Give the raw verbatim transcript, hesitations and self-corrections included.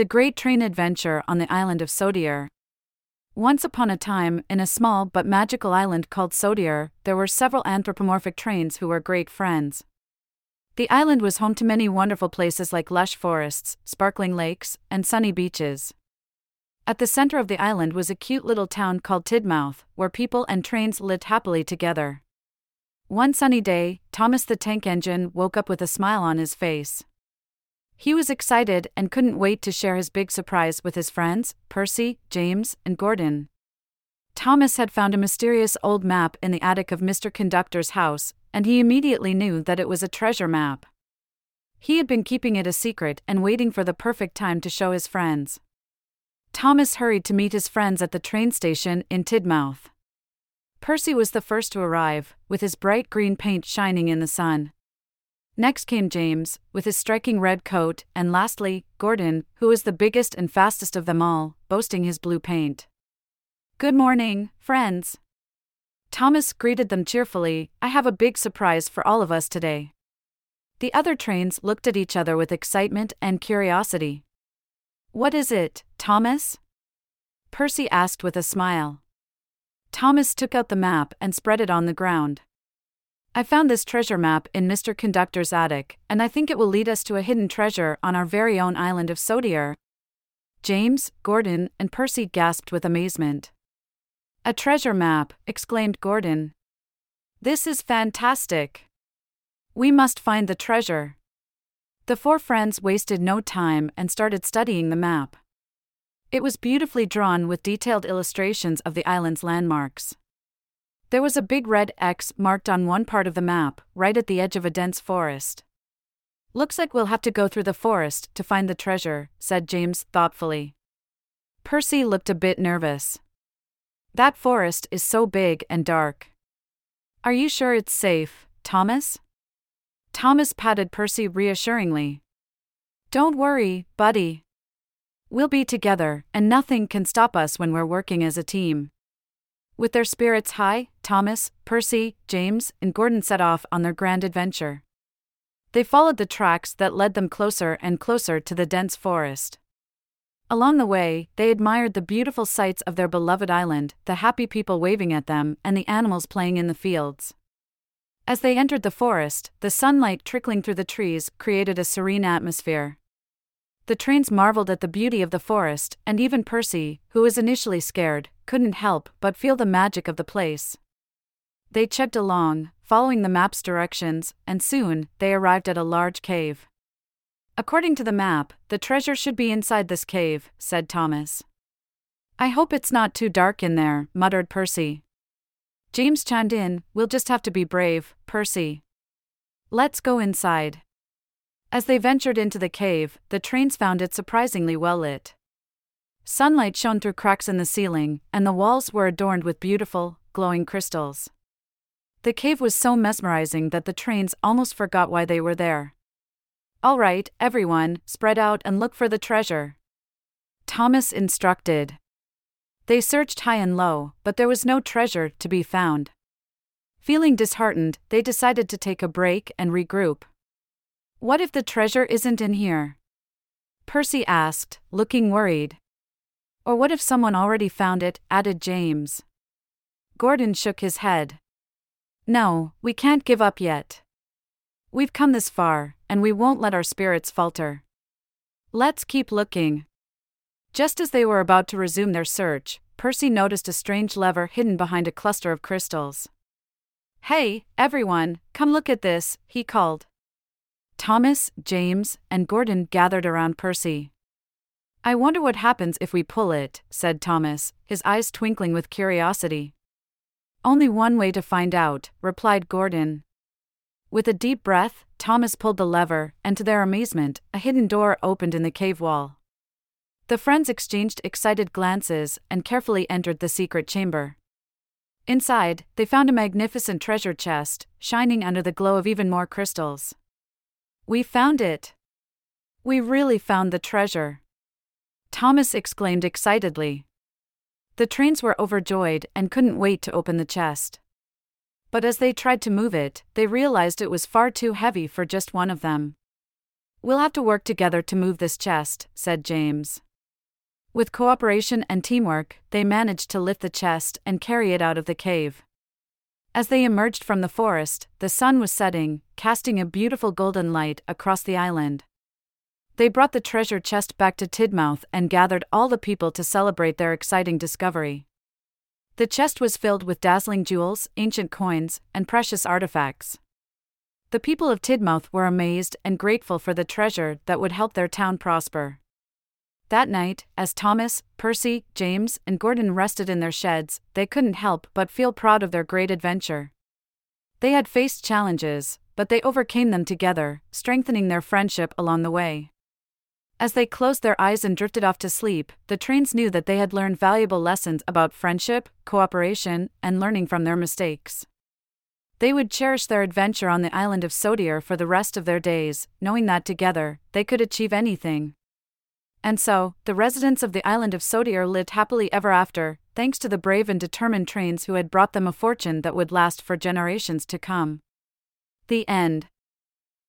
The Great Train Adventure on the Island of Sodor. Once upon a time, in a small but magical island called Sodor, there were several anthropomorphic trains who were great friends. The island was home to many wonderful places like lush forests, sparkling lakes, and sunny beaches. At the center of the island was a cute little town called Tidmouth, where people and trains lived happily together. One sunny day, Thomas the Tank Engine woke up with a smile on his face. He was excited and couldn't wait to share his big surprise with his friends, Percy, James, and Gordon. Thomas had found a mysterious old map in the attic of Mister Conductor's house, and he immediately knew that it was a treasure map. He had been keeping it a secret and waiting for the perfect time to show his friends. Thomas hurried to meet his friends at the train station in Tidmouth. Percy was the first to arrive, with his bright green paint shining in the sun. Next came James, with his striking red coat, and lastly, Gordon, who was the biggest and fastest of them all, boasting his blue paint. "Good morning, friends." Thomas greeted them cheerfully. "I have a big surprise for all of us today." The other trains looked at each other with excitement and curiosity. "What is it, Thomas?" Percy asked with a smile. Thomas took out the map and spread it on the ground. "I found this treasure map in Mister Conductor's attic, and I think it will lead us to a hidden treasure on our very own island of Sodor." James, Gordon, and Percy gasped with amazement. "A treasure map!" exclaimed Gordon. "This is fantastic! We must find the treasure!" The four friends wasted no time and started studying the map. It was beautifully drawn with detailed illustrations of the island's landmarks. There was a big red X marked on one part of the map, right at the edge of a dense forest. "Looks like we'll have to go through the forest to find the treasure," said James thoughtfully. Percy looked a bit nervous. "That forest is so big and dark. Are you sure it's safe, Thomas?" Thomas patted Percy reassuringly. "Don't worry, buddy. We'll be together, and nothing can stop us when we're working as a team." With their spirits high, Thomas, Percy, James, and Gordon set off on their grand adventure. They followed the tracks that led them closer and closer to the dense forest. Along the way, they admired the beautiful sights of their beloved island, the happy people waving at them, and the animals playing in the fields. As they entered the forest, the sunlight trickling through the trees created a serene atmosphere. The trains marveled at the beauty of the forest, and even Percy, who was initially scared, couldn't help but feel the magic of the place. They chugged along, following the map's directions, and soon, they arrived at a large cave. "According to the map, the treasure should be inside this cave," said Thomas. "I hope it's not too dark in there," muttered Percy. James chimed in, "We'll just have to be brave, Percy. Let's go inside." As they ventured into the cave, the trains found it surprisingly well lit. Sunlight shone through cracks in the ceiling, and the walls were adorned with beautiful, glowing crystals. The cave was so mesmerizing that the trains almost forgot why they were there. "All right, everyone, spread out and look for the treasure," Thomas instructed. They searched high and low, but there was no treasure to be found. Feeling disheartened, they decided to take a break and regroup. "What if the treasure isn't in here?" Percy asked, looking worried. "Or what if someone already found it?" added James. Gordon shook his head. "No, we can't give up yet. We've come this far, and we won't let our spirits falter. Let's keep looking." Just as they were about to resume their search, Percy noticed a strange lever hidden behind a cluster of crystals. "Hey, everyone, come look at this," he called. Thomas, James, and Gordon gathered around Percy. "I wonder what happens if we pull it," said Thomas, his eyes twinkling with curiosity. "Only one way to find out," replied Gordon. With a deep breath, Thomas pulled the lever, and to their amazement, a hidden door opened in the cave wall. The friends exchanged excited glances and carefully entered the secret chamber. Inside, they found a magnificent treasure chest, shining under the glow of even more crystals. "We found it! We really found the treasure!" Thomas exclaimed excitedly. The trains were overjoyed and couldn't wait to open the chest. But as they tried to move it, they realized it was far too heavy for just one of them. We'll have to work together to move this chest, said James. With cooperation and teamwork, they managed to lift the chest and carry it out of the cave. As they emerged from the forest, the sun was setting, casting a beautiful golden light across the island. They brought the treasure chest back to Tidmouth and gathered all the people to celebrate their exciting discovery. The chest was filled with dazzling jewels, ancient coins, and precious artifacts. The people of Tidmouth were amazed and grateful for the treasure that would help their town prosper. That night, as Thomas, Percy, James, and Gordon rested in their sheds, they couldn't help but feel proud of their great adventure. They had faced challenges, but they overcame them together, strengthening their friendship along the way. As they closed their eyes and drifted off to sleep, the trains knew that they had learned valuable lessons about friendship, cooperation, and learning from their mistakes. They would cherish their adventure on the island of Sodor for the rest of their days, knowing that together, they could achieve anything. And so, the residents of the island of Sodor lived happily ever after, thanks to the brave and determined trains who had brought them a fortune that would last for generations to come. The end.